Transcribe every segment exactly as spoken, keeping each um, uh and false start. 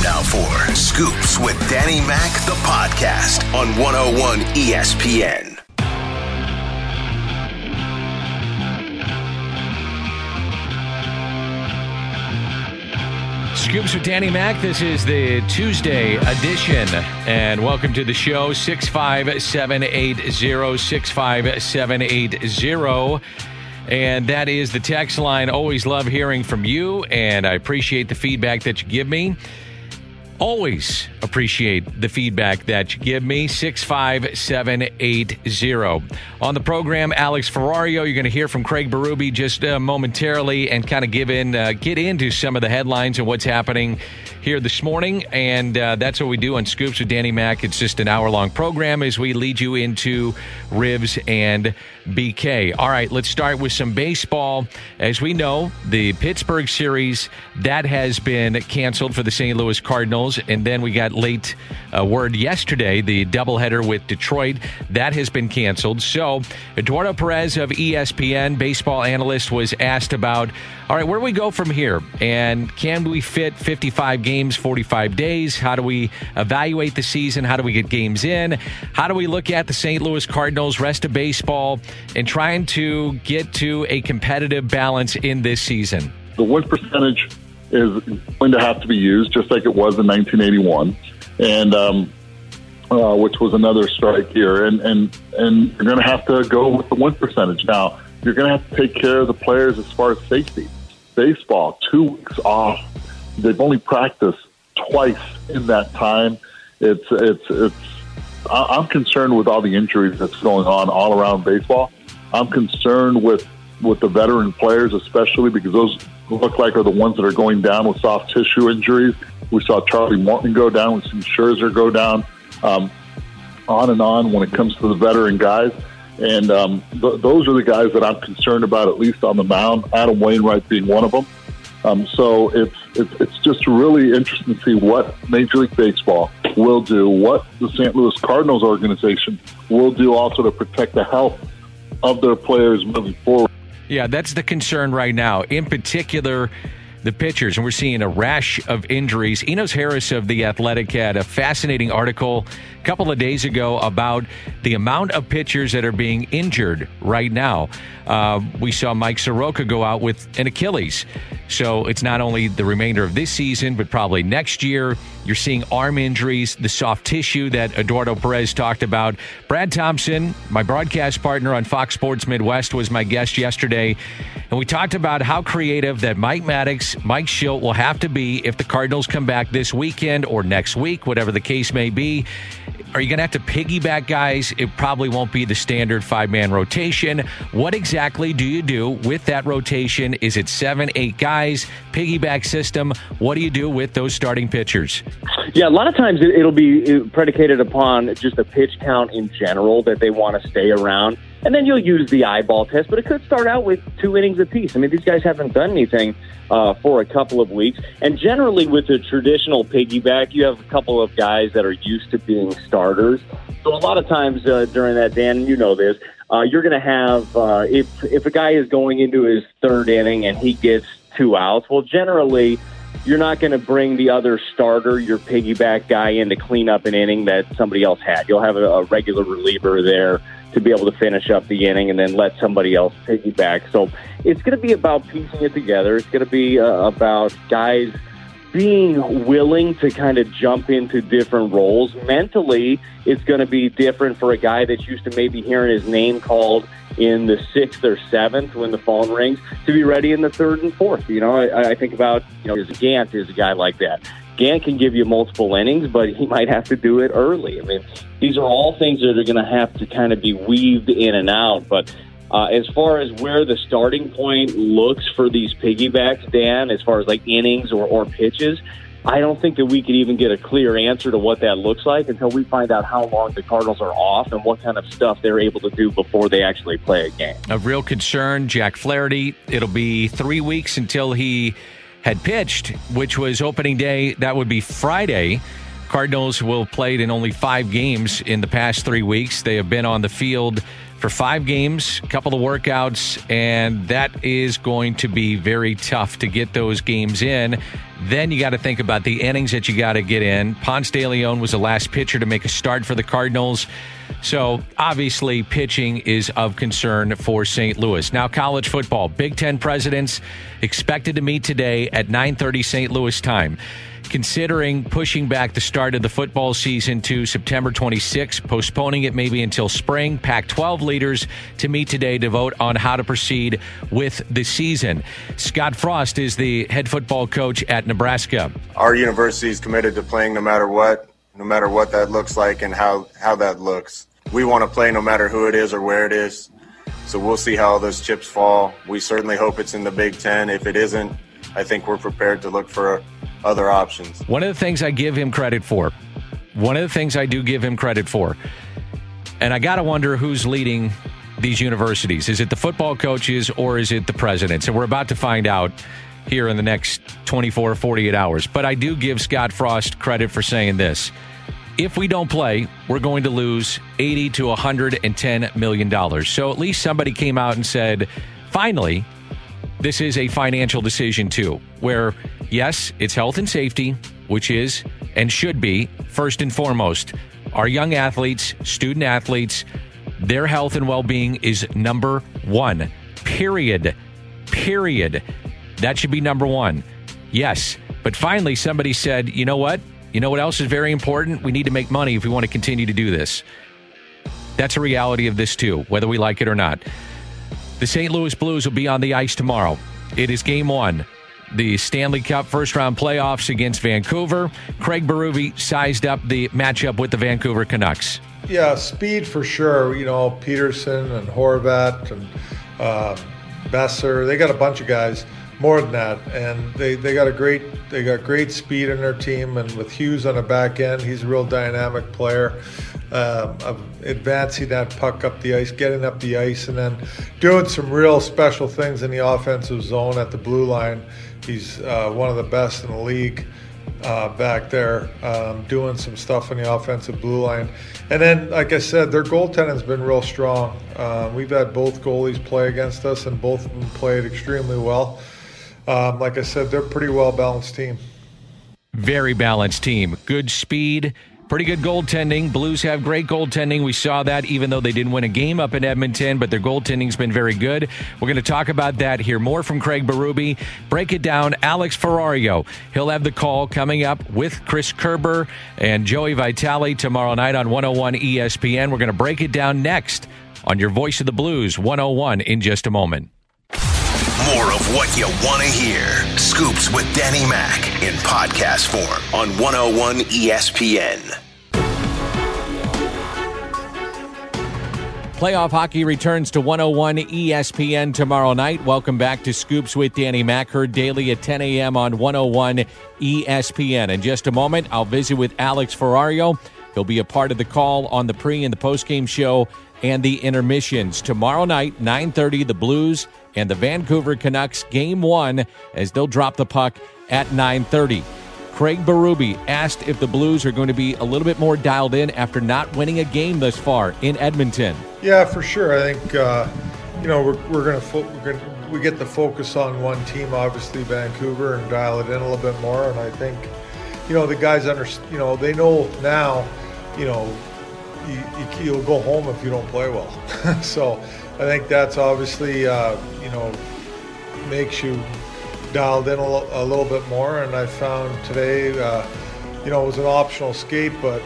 Time now for Scoops with Danny Mac, the podcast on one oh one E S P N. Scoops with Danny Mac. This is the Tuesday edition, and welcome to the show. Six five seven eight zero six five seven eight zero, and that is the text line. Always love hearing from you, and I appreciate the feedback that you give me. Always appreciate the feedback that you give me. six five seven eight zero. On the program, Alex Ferrario. You're going to hear from Craig Berube just uh, momentarily, and kind of give in, uh, get into some of the headlines and what's happening here this morning. And uh, that's what we do on Scoops with Danny Mac. It's just an hour-long program as we lead you into Ribs and B K. All right, let's start with some baseball. As we know, the Pittsburgh series, that has been canceled for the Saint Louis Cardinals. And then we got late uh, word yesterday, the doubleheader with Detroit. That has been canceled. So Eduardo Perez of E S P N, baseball analyst, was asked about, all right, where do we go from here? And can we fit fifty-five games, forty-five days? How do we evaluate the season? How do we get games in? How do we look at the Saint Louis Cardinals, rest of baseball, and trying to get to a competitive balance in this season? The win percentage is going to have to be used, just like it was in nineteen eighty-one, and um, uh, which was another strike here. And and and you're going to have to go with the win percentage. Now, you're going to have to take care of the players as far as safety. Baseball, two weeks off. They've only practiced twice in that time. It's it's it's. I'm concerned with all the injuries that's going on all around baseball. I'm concerned with with the veteran players, especially because those look like are the ones that are going down with soft tissue injuries. We saw Charlie Morton go down. We've seen Scherzer go down, um, on and on when it comes to the veteran guys. And um, th- those are the guys that I'm concerned about, at least on the mound, Adam Wainwright being one of them. Um, so it's, it's it's just really interesting to see what Major League Baseball will do, what the Saint Louis Cardinals organization will do also to protect the health of their players moving forward. Yeah, that's the concern right now, in particular, the pitchers. And we're seeing a rash of injuries. Enos Harris of The Athletic had a fascinating article a couple of days ago about the amount of pitchers that are being injured right now. Uh, we saw Mike Soroka go out with an Achilles. So it's not only the remainder of this season, but probably next year. You're seeing arm injuries, the soft tissue that Eduardo Perez talked about. Brad Thompson, my broadcast partner on Fox Sports Midwest, was my guest yesterday. And we talked about how creative that Mike Maddox, Mike Shildt will have to be if the Cardinals come back this weekend or next week, whatever the case may be. Are you going to have to piggyback guys? It probably won't be the standard five-man rotation. What exactly do you do with that rotation? Is it seven, eight guys, piggyback system? What do you do with those starting pitchers? Yeah, a lot of times it'll be predicated upon just a pitch count in general that they want to stay around. And then you'll use the eyeball test, but it could start out with two innings apiece. I mean, these guys haven't done anything uh, for a couple of weeks. And generally with a traditional piggyback, you have a couple of guys that are used to being starters. So a lot of times uh, during that, Dan, you know this, uh, you're going to have, uh, if, if a guy is going into his third inning and he gets two outs, well, generally you're not going to bring the other starter, your piggyback guy, in to clean up an inning that somebody else had. You'll have a, a regular reliever there to be able to finish up the inning and then let somebody else piggyback. So it's going to be about piecing it together. It's going to be uh, about guys being willing to kind of jump into different roles. Mentally, it's going to be different for a guy that's used to maybe hearing his name called in the sixth or seventh when the phone rings to be ready in the third and fourth. You know, I, I think about, you know, Gant is a guy like that. Gant can give you multiple innings, but he might have to do it early. I mean, these are all things that are going to have to kind of be weaved in and out. But uh, as far as where the starting point looks for these piggybacks, Dan, as far as like innings or, or pitches, I don't think that we could even get a clear answer to what that looks like until we find out how long the Cardinals are off and what kind of stuff they're able to do before they actually play a game. A real concern, Jack Flaherty. It'll be three weeks until he had pitched, which was opening day. That would be Friday. Cardinals will have played in only five games in the past three weeks. They have been on the field for five games, a couple of workouts, and that is going to be very tough to get those games in. Then you got to think about the innings that you got to get in. Ponce de Leon was the last pitcher to make a start for the Cardinals. So obviously pitching is of concern for Saint Louis. Now college football, Big Ten presidents expected to meet today at nine thirty Saint Louis time. Considering pushing back the start of the football season to September twenty-sixth, postponing it maybe until spring, Pac twelve leaders to meet today to vote on how to proceed with the season. Scott Frost is the head football coach at Nebraska. Our university is committed to playing no matter what, no matter what that looks like and how, how that looks. We want to play no matter who it is or where it is. So we'll see how those chips fall. We certainly hope it's in the Big Ten. If it isn't, I think we're prepared to look for a other options. One of the things I give him credit for, one of the things I do give him credit for, and I got to wonder who's leading these universities. Is it the football coaches or is it the presidents? And we're about to find out here in the next twenty-four, forty-eight hours. But I do give Scott Frost credit for saying this. If we don't play, we're going to lose eighty to one hundred ten million dollars. So at least somebody came out and said, finally, this is a financial decision too, where yes, it's health and safety, which is and should be first and foremost. Our young athletes, student athletes, their health and well-being is number one, period, period. That should be number one. Yes. But finally, somebody said, you know what? You know what else is very important? We need to make money if we want to continue to do this. That's a reality of this too, whether we like it or not. The Saint Louis Blues will be on the ice tomorrow. It is game one. The Stanley Cup first-round playoffs against Vancouver. Craig Berube sized up the matchup with the Vancouver Canucks. Yeah, speed for sure. You know, Pettersson and Horvat and uh, Boeser. They got a bunch of guys more than that, and they, they got a great they got great speed in their team. And with Hughes on the back end, he's a real dynamic player. Um, of advancing that puck up the ice, getting up the ice, and then doing some real special things in the offensive zone at the blue line. He's uh, one of the best in the league uh, back there, um, doing some stuff on the offensive blue line. And then, like I said, their goaltending's been real strong. Uh, we've had both goalies play against us, and both of them played extremely well. Um, like I said, they're a pretty well-balanced team. Very balanced team. Good speed. Pretty good goaltending. Blues have great goaltending. We saw that even though they didn't win a game up in Edmonton, but their goaltending's been very good. We're going to talk about that, hear more from Craig Berube, break it down. Alex Ferrario, he'll have the call coming up with Chris Kerber and Joey Vitale tomorrow night on one oh one E S P N. We're going to break it down next on your Voice of the Blues one oh one in just a moment. More of what you want to hear. Scoops with Danny Mac in podcast form on one oh one E S P N. Playoff hockey returns to one oh one E S P N tomorrow night. Welcome back to Scoops with Danny Mac, heard daily at ten a.m. on one oh one E S P N. In just a moment, I'll visit with Alex Ferrario. He'll be a part of the call on the pre- and the post-game show and the intermissions. Tomorrow night, nine thirty, the Blues and the Vancouver Canucks, game one, as they'll drop the puck at nine thirty. Craig Berube asked if the Blues are going to be a little bit more dialed in after not winning a game thus far in Edmonton. Yeah, for sure. I think, uh, you know, we're, we're going to fo- we get the focus on one team, obviously Vancouver, and dial it in a little bit more. And I think, you know, the guys, under, you know, they know now, you know, you, you, you'll go home if you don't play well. So I think that's obviously, uh, you know, makes you dialed in a, l- a little bit more. And I found today, uh, you know, it was an optional skate, but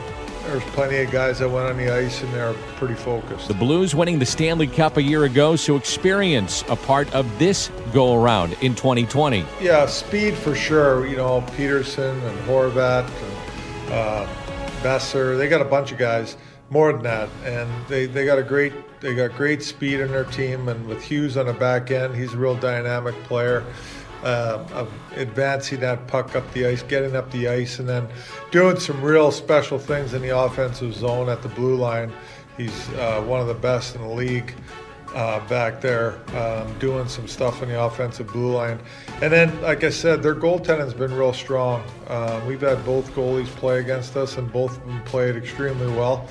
there's plenty of guys that went on the ice and they're pretty focused. The Blues winning the Stanley Cup a year ago, so experience a part of this go-around in twenty twenty. Yeah, speed for sure. You know, Pettersson and Horvat and uh, Boeser, they got a bunch of guys more than that, and they, they got a great they got great speed in their team. And with Hughes on the back end, he's a real dynamic player, uh, of advancing that puck up the ice, getting up the ice, and then doing some real special things in the offensive zone at the blue line. He's uh, one of the best in the league uh, back there, um, doing some stuff on the offensive blue line. And then, like I said, their goaltending's been real strong. Uh, we've had both goalies play against us, and both of them played extremely well.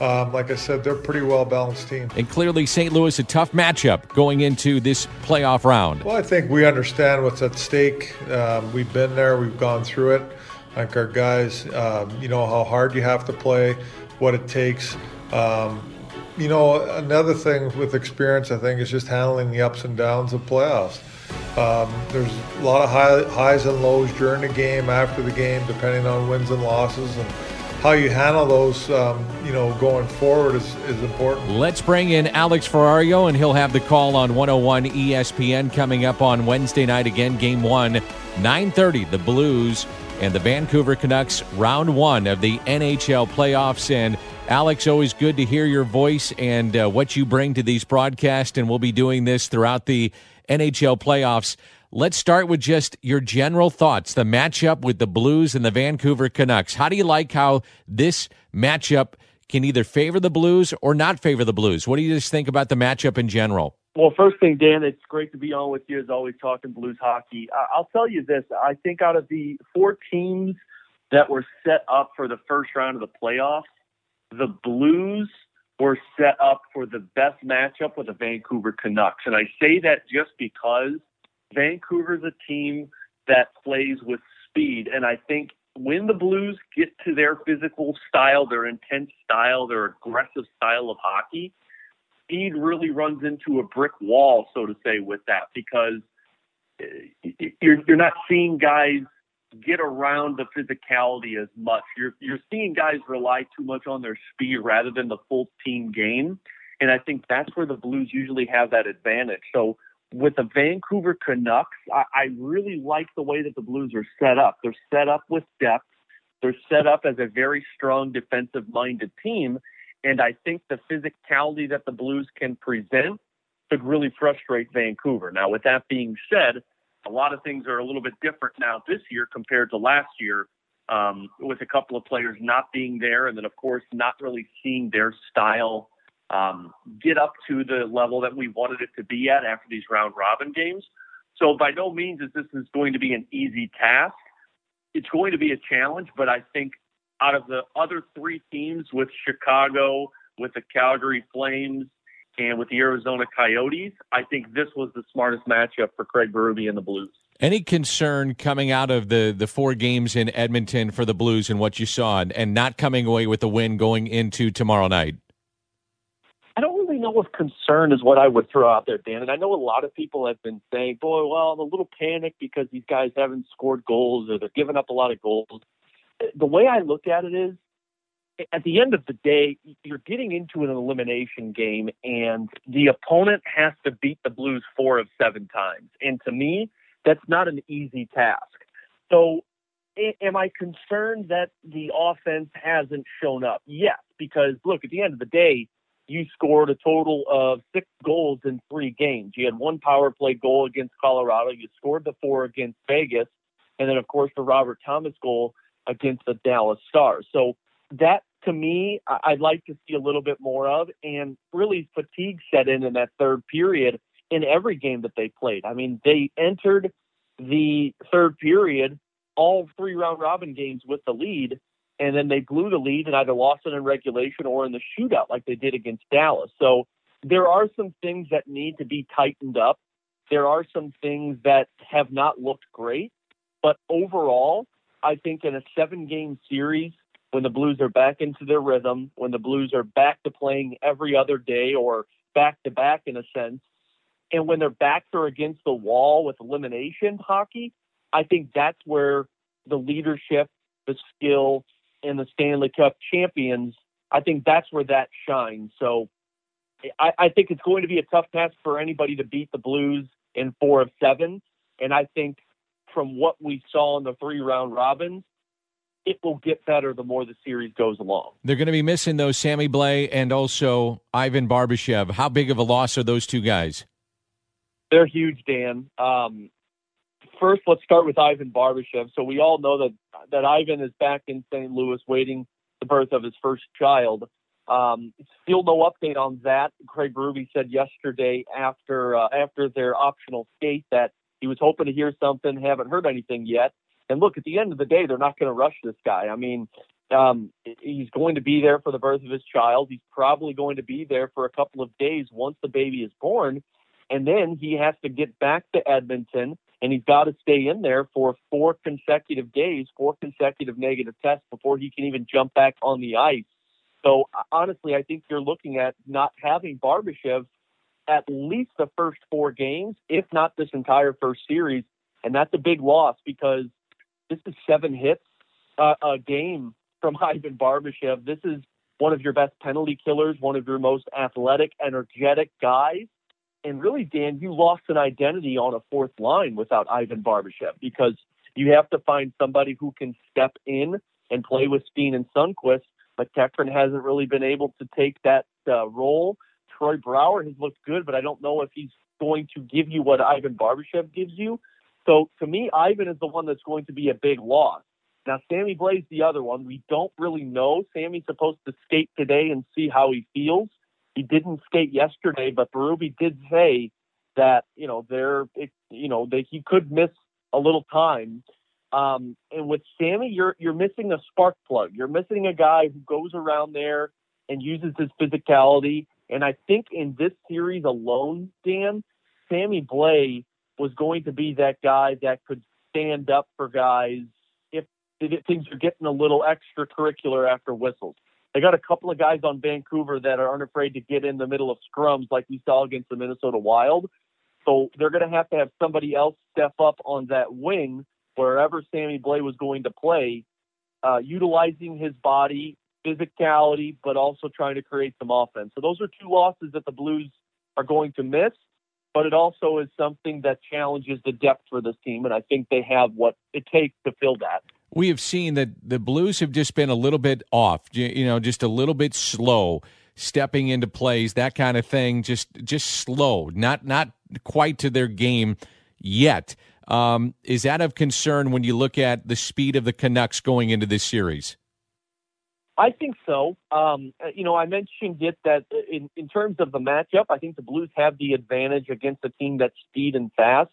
Um, like I said, they're a pretty well-balanced team. And clearly Saint Louis, a tough matchup going into this playoff round. Well, I think we understand what's at stake. Um, we've been there. We've gone through it. I think our guys, um, you know, how hard you have to play, what it takes. Um, you know, another thing with experience, I think, is just handling the ups and downs of playoffs. Um, there's a lot of high, highs and lows during the game, after the game, depending on wins and losses. And how you handle those, um, you know, going forward is, is important. Let's bring in Alex Ferrario, and he'll have the call on one oh one E S P N coming up on Wednesday night. Again, game one, nine thirty, the Blues and the Vancouver Canucks, round one of the N H L playoffs. And Alex, always good to hear your voice and uh, what you bring to these broadcasts, and we'll be doing this throughout the N H L playoffs. Let's start with just your general thoughts, the matchup with the Blues and the Vancouver Canucks. How do you like how this matchup can either favor the Blues or not favor the Blues? What do you just think about the matchup in general? Well, first thing, Dan, it's great to be on with you as always, talking Blues hockey. I'll tell you this. I think out of the four teams that were set up for the first round of the playoffs, the Blues were set up for the best matchup with the Vancouver Canucks. And I say that just because Vancouver's a team that plays with speed, and I think when the Blues get to their physical style, their intense style, their aggressive style of hockey, speed really runs into a brick wall, so to say, with that, because you're you're not seeing guys get around the physicality as much. You're you're seeing guys rely too much on their speed rather than the full team game, and I think that's where the Blues usually have that advantage. So with the Vancouver Canucks, I, I really like the way that the Blues are set up. They're set up with depth. They're set up as a very strong defensive-minded team, and I think the physicality that the Blues can present could really frustrate Vancouver. Now, with that being said, a lot of things are a little bit different now this year compared to last year, um, with a couple of players not being there and then, of course, not really seeing their style Um, get up to the level that we wanted it to be at after these round-robin games. So by no means is this is going to be an easy task. It's going to be a challenge, but I think out of the other three teams, with Chicago, with the Calgary Flames, and with the Arizona Coyotes, I think this was the smartest matchup for Craig Berube and the Blues. Any concern coming out of the, the four games in Edmonton for the Blues and what you saw, and, and not coming away with a win going into tomorrow night? I don't really know if concern is what I would throw out there, Dan. And I know a lot of people have been saying, boy, well, I'm a little panicked because these guys haven't scored goals or they're giving up a lot of goals. The way I look at it is, at the end of the day, you're getting into an elimination game, and the opponent has to beat the Blues four of seven times. And to me, that's not an easy task. So am I concerned that the offense hasn't shown up? Yes, because, look, at the end of the day, you scored a total of six goals in three games. You had one power play goal against Colorado. You scored the four against Vegas. And then, of course, the Robert Thomas goal against the Dallas Stars. So that, to me, I'd like to see a little bit more of. And really, fatigue set in in that third period in every game that they played. I mean, they entered the third period, all three round-robin games, with the lead. And then they blew the lead and either lost it in regulation or in the shootout like they did against Dallas. So there are some things that need to be tightened up. There are some things that have not looked great. But overall, I think in a seven-game series, when the Blues are back into their rhythm, when the Blues are back to playing every other day or back-to-back in a sense, and when they're back or against the wall with elimination hockey, I think that's where the leadership, the skill, and the Stanley Cup champions, I think that's where that shines. So I, I think it's going to be a tough task for anybody to beat the Blues in four of seven. And I think from what we saw in the three round robins, it will get better the more the series goes along. They're going to be missing those Sammy Blais and also Ivan Barbashev. How big of a loss are those two guys? They're huge, Dan. Um, First, let's start with Ivan Barbashev. So we all know that, that Ivan is back in Saint Louis waiting the birth of his first child. Um, still no update on that. Craig Berube said yesterday after uh, after their optional skate that he was hoping to hear something, haven't heard anything yet. And look, at the end of the day, they're not going to rush this guy. I mean, Um, he's going to be there for the birth of his child. He's probably going to be there for a couple of days once the baby is born. And then he has to get back to Edmonton, and he's got to stay in there for four consecutive days, four consecutive negative tests before he can even jump back on the ice. So honestly, I think you're looking at not having Barbashev at least the first four games, if not this entire first series. And that's a big loss because this is seven hits uh, a game from Ivan Barbashev. This is one of your best penalty killers, one of your most athletic, energetic guys. And really, Dan, you lost an identity on a fourth line without Ivan Barbashev because you have to find somebody who can step in and play with Steen and Sundquist. But Tekron hasn't really been able to take that uh, role. Troy Brouwer has looked good, but I don't know if he's going to give you what Ivan Barbashev gives you. So to me, Ivan is the one that's going to be a big loss. Now, Sammy Blais, the other one, we don't really know. Sammy's supposed to skate today and see how he feels. He didn't skate yesterday, but Berube did say that, you know, they're, it, you know, they, he could miss a little time. Um, and with Sammy, you're, you're missing a spark plug. You're missing a guy who goes around there and uses his physicality. And I think in this series alone, Dan, Sammy Blais was going to be that guy that could stand up for guys if, if things are getting a little extracurricular after whistles. They got a couple of guys on Vancouver that are unafraid to get in the middle of scrums like we saw against the Minnesota Wild. So they're going to have to have somebody else step up on that wing wherever Sammy Blais was going to play, uh, utilizing his body, physicality, but also trying to create some offense. So those are two losses that the Blues are going to miss, but it also is something that challenges the depth for this team, and I think they have what it takes to fill that. We have seen that the Blues have just been a little bit off, you know, just a little bit slow, stepping into plays, that kind of thing, just just slow, not not quite to their game yet. Um, is that of concern when you look at the speed of the Canucks going into this series? I think so. Um, you know, I mentioned it that in, in terms of the matchup, I think the Blues have the advantage against a team that's speed and fast,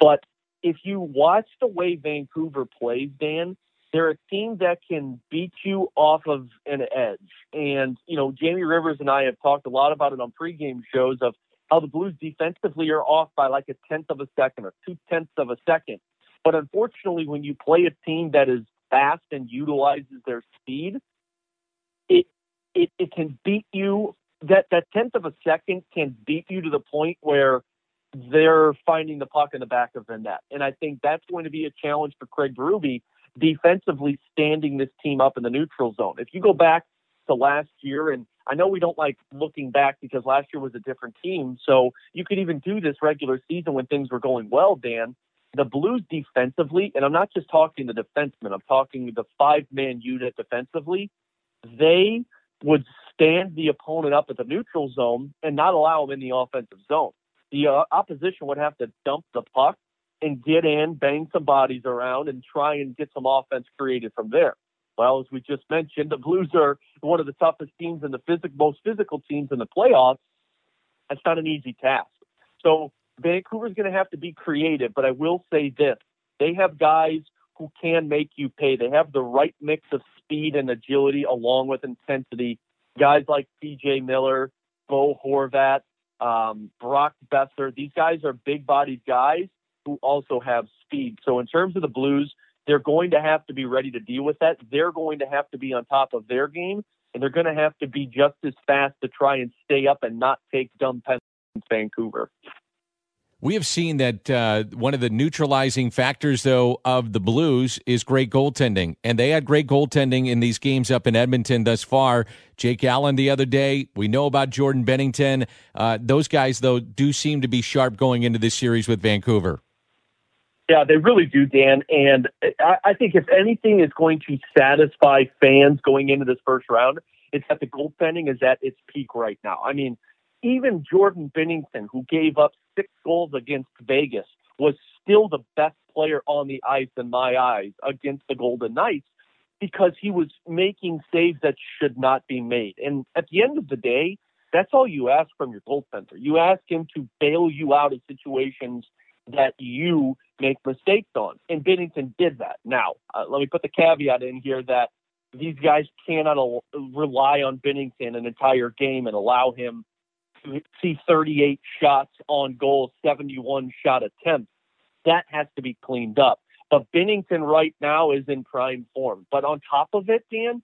but if you watch the way Vancouver plays, Dan, they're a team that can beat you off of an edge. And, you know, Jamie Rivers and I have talked a lot about it on pregame shows of how the Blues defensively are off by like a tenth of a second or two-tenths of a second. But unfortunately, when you play a team that is fast and utilizes their speed, it it, it can beat you. That, that tenth of a second can beat you to the point where they're finding the puck in the back of the net. And I think that's going to be a challenge for Craig Berube defensively standing this team up in the neutral zone. If you go back to last year, and I know we don't like looking back because last year was a different team, so you could even do this regular season when things were going well, Dan. The Blues defensively, and I'm not just talking the defensemen, I'm talking the five-man unit defensively, they would stand the opponent up at the neutral zone and not allow them in the offensive zone. The uh, opposition would have to dump the puck and get in, bang some bodies around, and try and get some offense created from there. Well, as we just mentioned, the Blues are one of the toughest teams and the phys- most physical teams in the playoffs. That's not an easy task. So Vancouver's going to have to be creative, but I will say this. They have guys who can make you pay. They have the right mix of speed and agility along with intensity. Guys like P J Miller, Bo Horvat, Um, Brock Boeser. These guys are big-bodied guys who also have speed. So in terms of the Blues, they're going to have to be ready to deal with that. They're going to have to be on top of their game, and they're going to have to be just as fast to try and stay up and not take dumb penalties in Vancouver. We have seen that uh, one of the neutralizing factors, though, of the Blues is great goaltending. And they had great goaltending in these games up in Edmonton thus far. Jake Allen the other day. We know about Jordan Binnington. Uh, those guys, though, do seem to be sharp going into this series with Vancouver. Yeah, they really do, Dan. And I, I think if anything is going to satisfy fans going into this first round, it's that the goaltending is at its peak right now. I mean, even Jordan Binnington, who gave up six goals against Vegas, was still the best player on the ice in my eyes against the Golden Knights because he was making saves that should not be made. And at the end of the day, that's all you ask from your goaltender. You ask him to bail you out of situations that you make mistakes on. And Binnington did that. Now, uh, let me put the caveat in here that these guys cannot al- rely on Binnington an entire game and allow him to see thirty-eight shots on goal, seventy-one shot attempts. That has to be cleaned up. But Binnington right now is in prime form. But on top of it, Dan,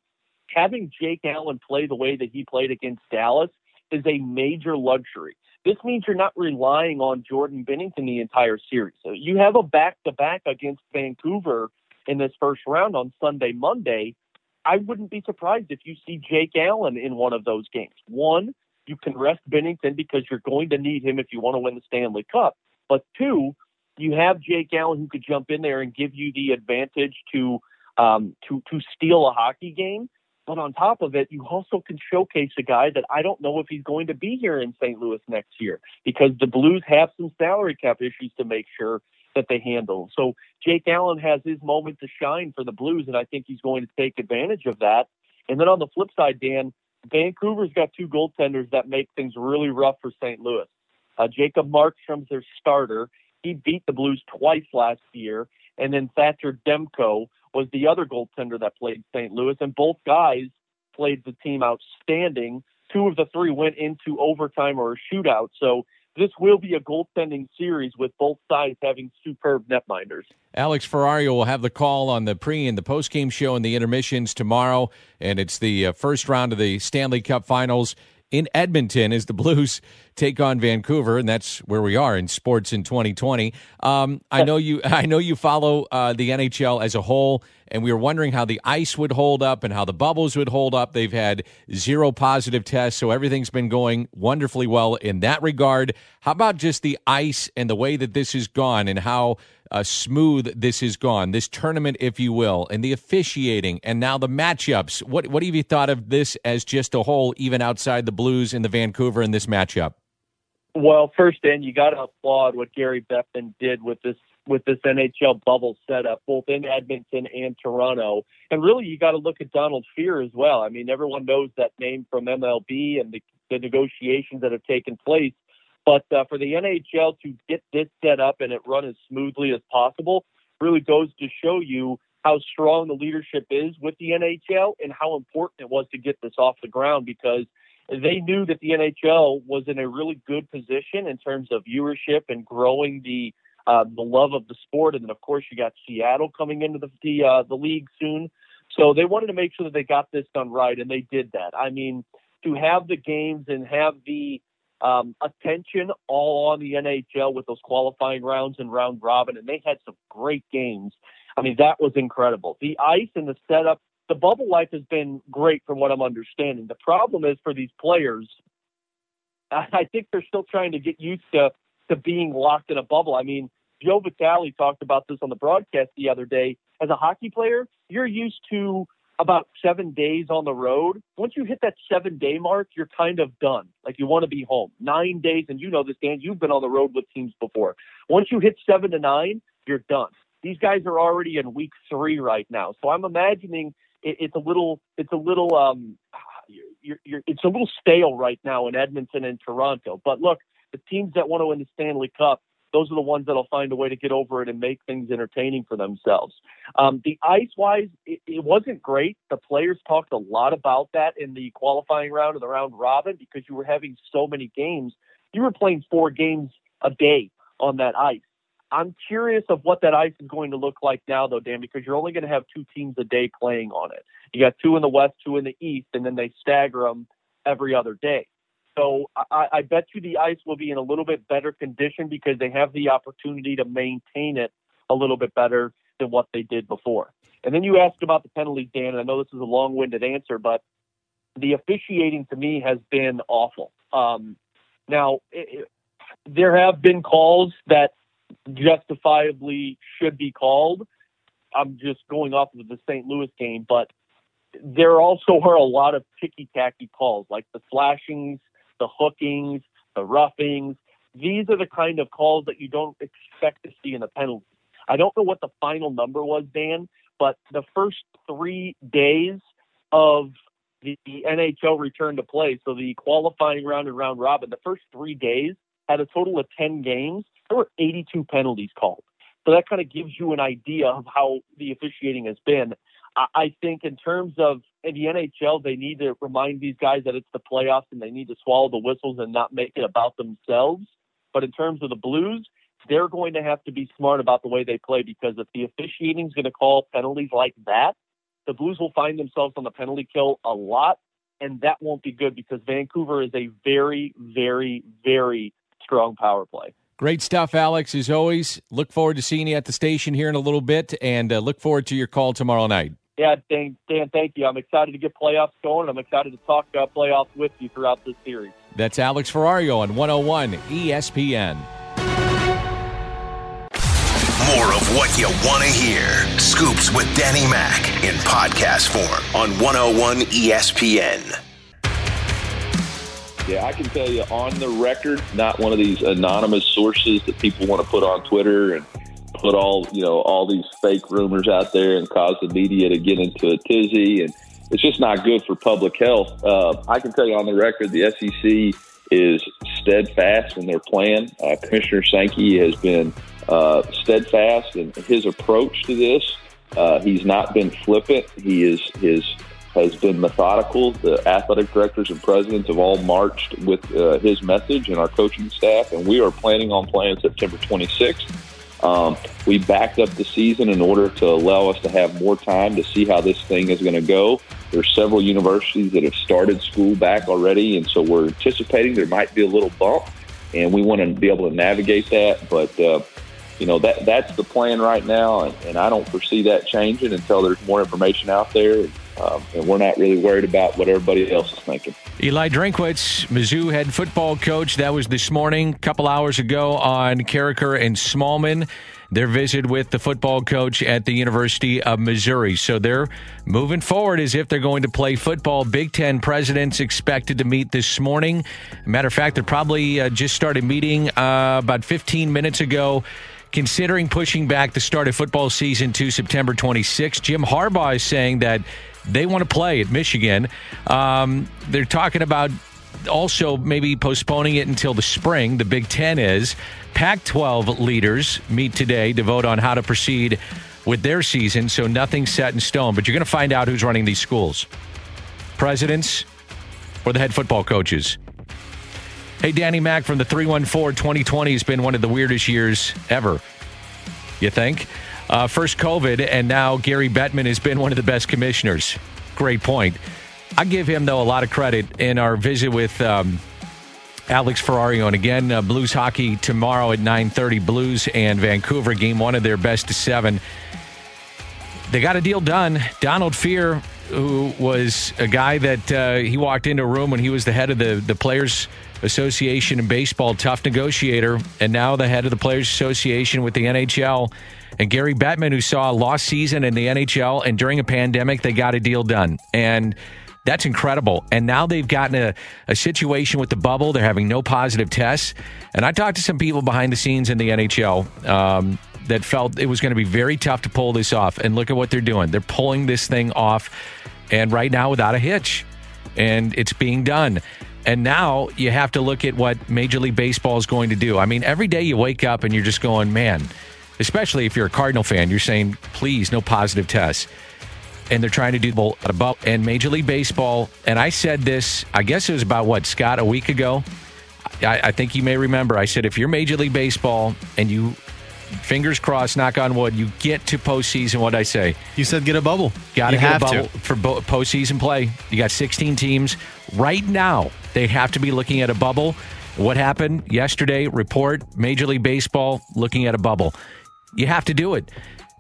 having Jake Allen play the way that he played against Dallas is a major luxury. This means you're not relying on Jordan Binnington the entire series. So you have a back-to-back against Vancouver in this first round on Sunday, Monday. I wouldn't be surprised if you see Jake Allen in one of those games. One, you can rest Binnington because you're going to need him if you want to win the Stanley Cup. But two, you have Jake Allen who could jump in there and give you the advantage to um, to to steal a hockey game. But on top of it, you also can showcase a guy that I don't know if he's going to be here in Saint Louis next year because the Blues have some salary cap issues to make sure that they handle. So Jake Allen has his moment to shine for the Blues, and I think he's going to take advantage of that. And then on the flip side, Dan, Vancouver's got two goaltenders that make things really rough for Saint Louis. Uh, Jacob Markstrom's their starter. He beat the Blues twice last year, and then Thatcher Demko was the other goaltender that played Saint Louis, and both guys played the team outstanding. Two of the three went into overtime or a shootout, so this will be a goaltending series with both sides having superb netminders. Alex Ferrario will have the call on the pre- and the post-game show and the intermissions tomorrow, and it's the first round of the Stanley Cup Finals in Edmonton as the Blues take on Vancouver, and that's where we are in sports in twenty twenty. Um, I know you I know you follow uh, the N H L as a whole, and we were wondering how the ice would hold up and how the bubbles would hold up. They've had zero positive tests, so everything's been going wonderfully well in that regard. How about just the ice and the way that this has gone and how uh, smooth this has gone, this tournament, if you will, and the officiating and now the matchups? What, what have you thought of this as just a whole, even outside the Blues and the Vancouver in this matchup? Well, first, Dan, you got to applaud what Gary Bettman did with this with this N H L bubble setup, both in Edmonton and Toronto. And really, you got to look at Donald Fehr as well. I mean, everyone knows that name from M L B and the, the negotiations that have taken place. But uh, for the N H L to get this set up and it run as smoothly as possible really goes to show you how strong the leadership is with the N H L and how important it was to get this off the ground, because they knew that the N H L was in a really good position in terms of viewership and growing the uh, the love of the sport. And then, of course, you got Seattle coming into the the, uh, the league soon. So they wanted to make sure that they got this done right, and they did that. I mean, to have the games and have the um, attention all on the N H L with those qualifying rounds and round robin, and they had some great games. I mean, that was incredible. The ice and the setup. The bubble life has been great from what I'm understanding. The problem is for these players, I think they're still trying to get used to, to being locked in a bubble. I mean, Joe Vitale talked about this on the broadcast the other day. As a hockey player, you're used to about seven days on the road. Once you hit that seven-day mark, you're kind of done. Like, you want to be home. Nine days, and you know this, Dan, you've been on the road with teams before. Once you hit seven to nine, you're done. These guys are already in week three right now. So I'm imagining – It's a little, it's a little, um, you're, you're, it's a little stale right now in Edmonton and Toronto. But look, the teams that want to win the Stanley Cup, those are the ones that'll find a way to get over it and make things entertaining for themselves. Um, the ice-wise, it, it wasn't great. The players talked a lot about that in the qualifying round and the round robin because you were having so many games. You were playing four games a day on that ice. I'm curious of what that ice is going to look like now, though, Dan, because you're only going to have two teams a day playing on it. You got two in the West, two in the East, and then they stagger them every other day. So I, I bet you the ice will be in a little bit better condition because they have the opportunity to maintain it a little bit better than what they did before. And then you asked about the penalty, Dan, and I know this is a long-winded answer, but the officiating to me has been awful. Um, now, it, it, there have been calls that justifiably should be called. I'm just going off of the Saint Louis game, but there also are a lot of ticky-tacky calls, like the slashings, the hookings, the roughings. These are the kind of calls that you don't expect to see in a penalty. I don't know what the final number was, Dan, but the first three days of the N H L return to play, so the qualifying round and round robin, the first three days had a total of ten games. There were eighty-two penalties called. So that kind of gives you an idea of how the officiating has been. I think in terms of in the N H L, they need to remind these guys that it's the playoffs and they need to swallow the whistles and not make it about themselves. But in terms of the Blues, they're going to have to be smart about the way they play, because if the officiating is going to call penalties like that, the Blues will find themselves on the penalty kill a lot, and that won't be good because Vancouver is a very, very, very strong power play. Great stuff, Alex, as always. Look forward to seeing you at the station here in a little bit, and uh, look forward to your call tomorrow night. Yeah, Dan, Dan, thank you. I'm excited to get playoffs going. I'm excited to talk about playoffs with you throughout this series. That's Alex Ferrario on one oh one E S P N. More of what you want to hear. Scoops with Danny Mac in podcast form on one oh one E S P N. Yeah, I can tell you on the record, not one of these anonymous sources that people want to put on Twitter and put all, you know, all these fake rumors out there and cause the media to get into a tizzy. And it's just not good for public health. Uh, I can tell you on the record, the S E C is steadfast in their plan. Uh, Commissioner Sankey has been uh, steadfast in his approach to this. Uh, he's not been flippant. He is his has been methodical. The athletic directors and presidents have all marched with uh, his message and our coaching staff, and we are planning on playing September twenty-sixth. Um, we backed up the season in order to allow us to have more time to see how this thing is going to go. There are several universities that have started school back already, and so we're anticipating there might be a little bump, and we want to be able to navigate that. But, uh, you know, that that's the plan right now, and, and I don't foresee that changing until there's more information out there. Um, and we're not really worried about what everybody else is thinking. Eli Drinkwitz, Mizzou head football coach. That was this morning, a couple hours ago, on Carriker and Smallman. Their visit with the football coach at the University of Missouri. So they're moving forward as if they're going to play football. Big Ten presidents expected to meet this morning. Matter of fact, they probably uh, just started meeting uh, about fifteen minutes ago, considering pushing back the start of football season to September twenty-sixth. Jim Harbaugh is saying that they want to play at Michigan. Um, they're talking about also maybe postponing it until the spring. The Big Ten is. Pac twelve leaders meet today to vote on how to proceed with their season, so nothing's set in stone. But you're going to find out who's running these schools. Presidents or the head football coaches. Hey, Danny Mac from the three one four, twenty twenty has been one of the weirdest years ever, you think? Uh, first COVID, and now Gary Bettman has been one of the best commissioners. Great point. I give him, though, a lot of credit in our visit with um, Alex Ferrario. And again, uh, Blues hockey tomorrow at nine thirty. Blues and Vancouver, game one of their best of seven. They got a deal done. Donald Fehr, who was a guy that uh, he walked into a room when he was the head of the, the Players Association in baseball, tough negotiator, and now the head of the Players Association with the N H L. And Gary Bettman, who saw a lost season in the N H L, and during a pandemic, they got a deal done. And that's incredible. And now they've gotten a, a situation with the bubble. They're having no positive tests. And I talked to some people behind the scenes in the N H L um, that felt it was going to be very tough to pull this off. And look at what they're doing. They're pulling this thing off, and right now without a hitch. And it's being done. And now you have to look at what Major League Baseball is going to do. I mean, every day you wake up and you're just going, man, especially if you're a Cardinal fan, you're saying, please, no positive tests. And they're trying to do the bubble and Major League Baseball. And I said this, I guess it was about, what, Scott, a week ago? I, I think you may remember. I said, if you're Major League Baseball and you, fingers crossed, knock on wood, you get to postseason, what'd I say? You said get a bubble. Got to get a bubble to. For bo- postseason play. You got sixteen teams. Right now, they have to be looking at a bubble. What happened yesterday? Report, Major League Baseball looking at a bubble. You have to do it.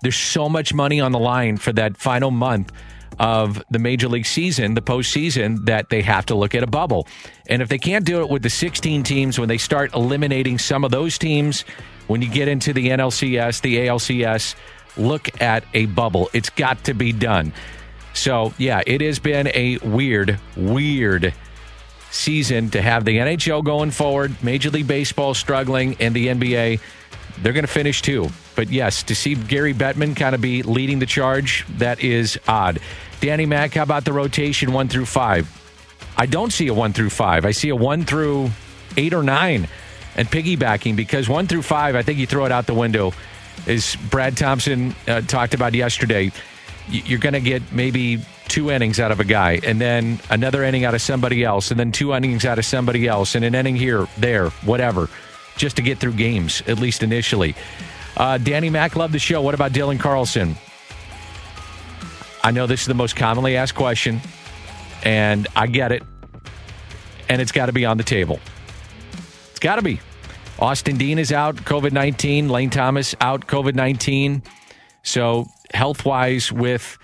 There's so much money on the line for that final month of the Major League season, the postseason, that they have to look at a bubble. And if they can't do it with the sixteen teams, when they start eliminating some of those teams, when you get into the N L C S, the A L C S, look at a bubble. It's got to be done. So, yeah, it has been a weird, weird season to have the N H L going forward, Major League Baseball struggling, and the N B A. They're going to finish too. But yes, to see Gary Bettman kind of be leading the charge, that is odd. Danny Mac, how about the rotation one through five? I don't see a one through five. I see a one through eight or nine and piggybacking, because one through five, I think you throw it out the window, as Brad Thompson uh, talked about yesterday. you're going to get maybe two innings out of a guy, and then another inning out of somebody else, and then two innings out of somebody else, and an inning here, there, whatever, just to get through games, at least initially. Uh, Danny Mac, love the show. What about Dylan Carlson? I know this is the most commonly asked question, and I get it, and it's got to be on the table. It's got to be. Austin Dean is out, covid nineteen. Lane Thomas out, covid nineteen. So health-wise with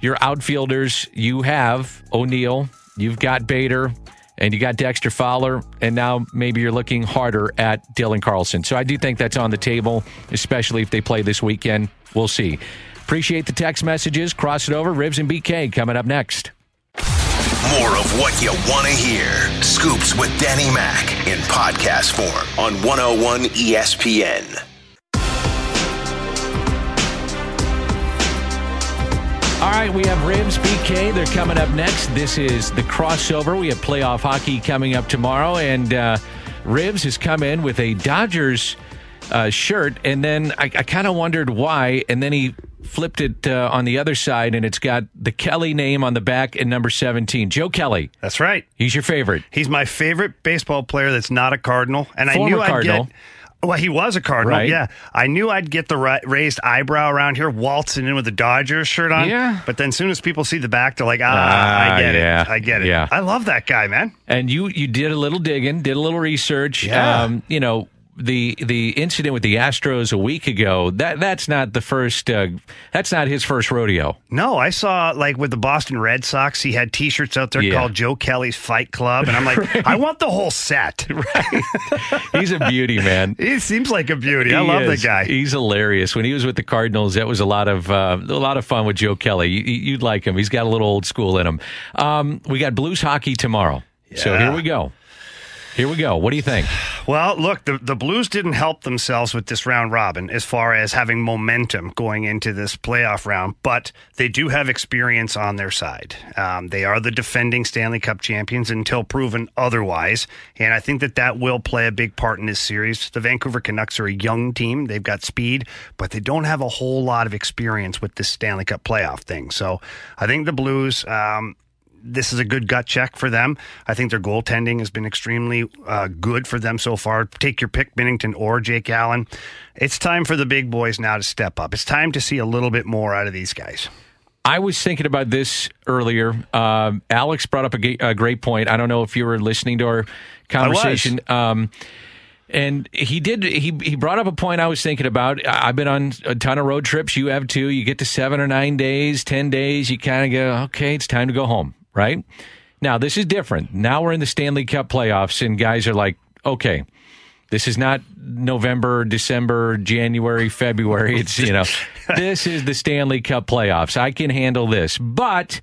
your outfielders, you have O'Neill, you've got Bader, and you got Dexter Fowler, and now maybe you're looking harder at Dylan Carlson. So I do think that's on the table, especially if they play this weekend. We'll see. Appreciate the text messages. Cross it over. Ribs and B K coming up next. More of what you want to hear. Scoops with Danny Mac in podcast form on one oh one E S P N. All right, we have Ribs, B K. They're coming up next. This is the crossover. We have playoff hockey coming up tomorrow, and uh, Ribs has come in with a Dodgers uh, shirt, and then I, I kind of wondered why, and then he flipped it uh, on the other side, and it's got the Kelly name on the back and number seventeen. Joe Kelly. That's right. He's your favorite. He's my favorite baseball player that's not a Cardinal. And Former I knew Cardinal. I'd get... Well, he was a Cardinal, right. Yeah. I knew I'd get the ra- raised eyebrow around here, waltzing in with the Dodgers shirt on. Yeah. But then as soon as people see the back, they're like, ah, ah I get yeah. it. I get it. Yeah. I love that guy, man. And you you did a little digging, did a little research. Yeah. Um, you know, the the incident with the Astros a week ago, that that's not the first, uh, that's not his first rodeo. No, I saw, like, with the Boston Red Sox, he had T-shirts out there yeah. called Joe Kelly's Fight Club, and I'm like, right. I want the whole set. Right. He's a beauty, man. He seems like a beauty. He I love is. the guy. He's hilarious. When he was with the Cardinals, that was a lot of uh, a lot of fun with Joe Kelly. You, you'd like him. He's got a little old school in him. Um, we got Blues hockey tomorrow, yeah. so here we go. Here we go. What do you think? Well, look, the, the Blues didn't help themselves with this round robin as far as having momentum going into this playoff round, but they do have experience on their side. Um, they are the defending Stanley Cup champions until proven otherwise, and I think that that will play a big part in this series. The Vancouver Canucks are a young team. They've got speed, but they don't have a whole lot of experience with this Stanley Cup playoff thing. So I think the Blues... Um, This is a good gut check for them. I think their goaltending has been extremely uh, good for them so far. Take your pick, Binnington or Jake Allen. It's time for the big boys now to step up. It's time to see a little bit more out of these guys. I was thinking about this earlier. Um, Alex brought up a, g- a great point. I don't know if you were listening to our conversation. I was. Um, And he did. He he brought up a point I was thinking about. I've been on a ton of road trips. You have too. You get to seven or nine days, ten days. You kind of go, okay, it's time to go home. Right? Now, this is different. Now we're in the Stanley Cup playoffs, and guys are like, okay, this is not November, December, January, February. It's, you know, this is the Stanley Cup playoffs. I can handle this. But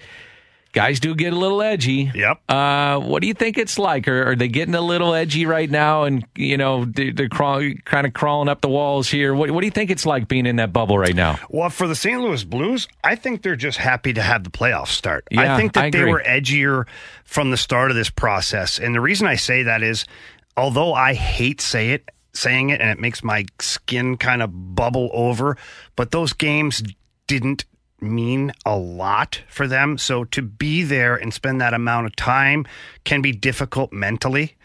guys do get a little edgy. Yep. Uh, what do you think it's like? Are, are they getting a little edgy right now? And, you know, they're, they're crawl, kind of crawling up the walls here. What, what do you think it's like being in that bubble right now? Well, for the Saint Louis Blues, I think they're just happy to have the playoffs start. Yeah, I think that I they were edgier from the start of this process. And the reason I say that is, although I hate say it, saying it, and it makes my skin kind of bubble over, but those games didn't mean a lot for them. So to be there and spend that amount of time can be difficult mentally.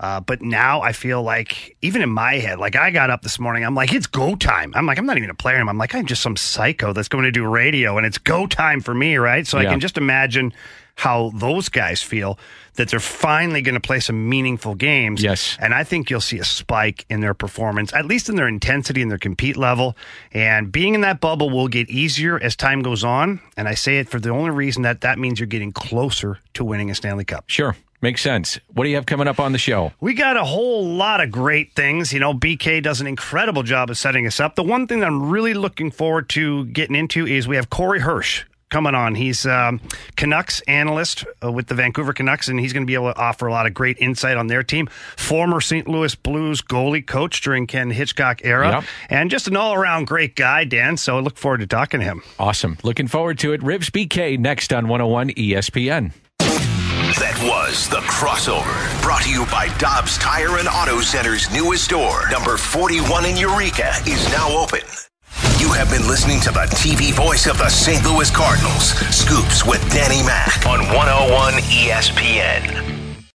Uh, but now I feel like, even in my head, like I got up this morning, I'm like, it's go time. I'm like, I'm not even a player. I'm like, I'm just some psycho that's going to do radio, and it's go time for me, right? So yeah. I can just imagine how those guys feel that they're finally going to play some meaningful games. Yes. And I think you'll see a spike in their performance, at least in their intensity and their compete level. And being in that bubble will get easier as time goes on. And I say it for the only reason that that means you're getting closer to winning a Stanley Cup. Sure. Makes sense. What do you have coming up on the show? We got a whole lot of great things. You know, B K does an incredible job of setting us up. The one thing that I'm really looking forward to getting into is we have Corey Hirsch coming on. He's um, Canucks analyst uh, with the Vancouver Canucks, and he's going to be able to offer a lot of great insight on their team. Former Saint Louis Blues goalie coach during Ken Hitchcock era, yep. and just an all-around great guy, Dan, so I look forward to talking to him. Awesome. Looking forward to it. Ribs B K next on one oh one E S P N. That was The Crossover, brought to you by Dobbs Tire and Auto Center's newest door. Number forty-one in Eureka is now open. You have been listening to the T V voice of the Saint Louis Cardinals, Scoops with Danny Mac on one oh one E S P N.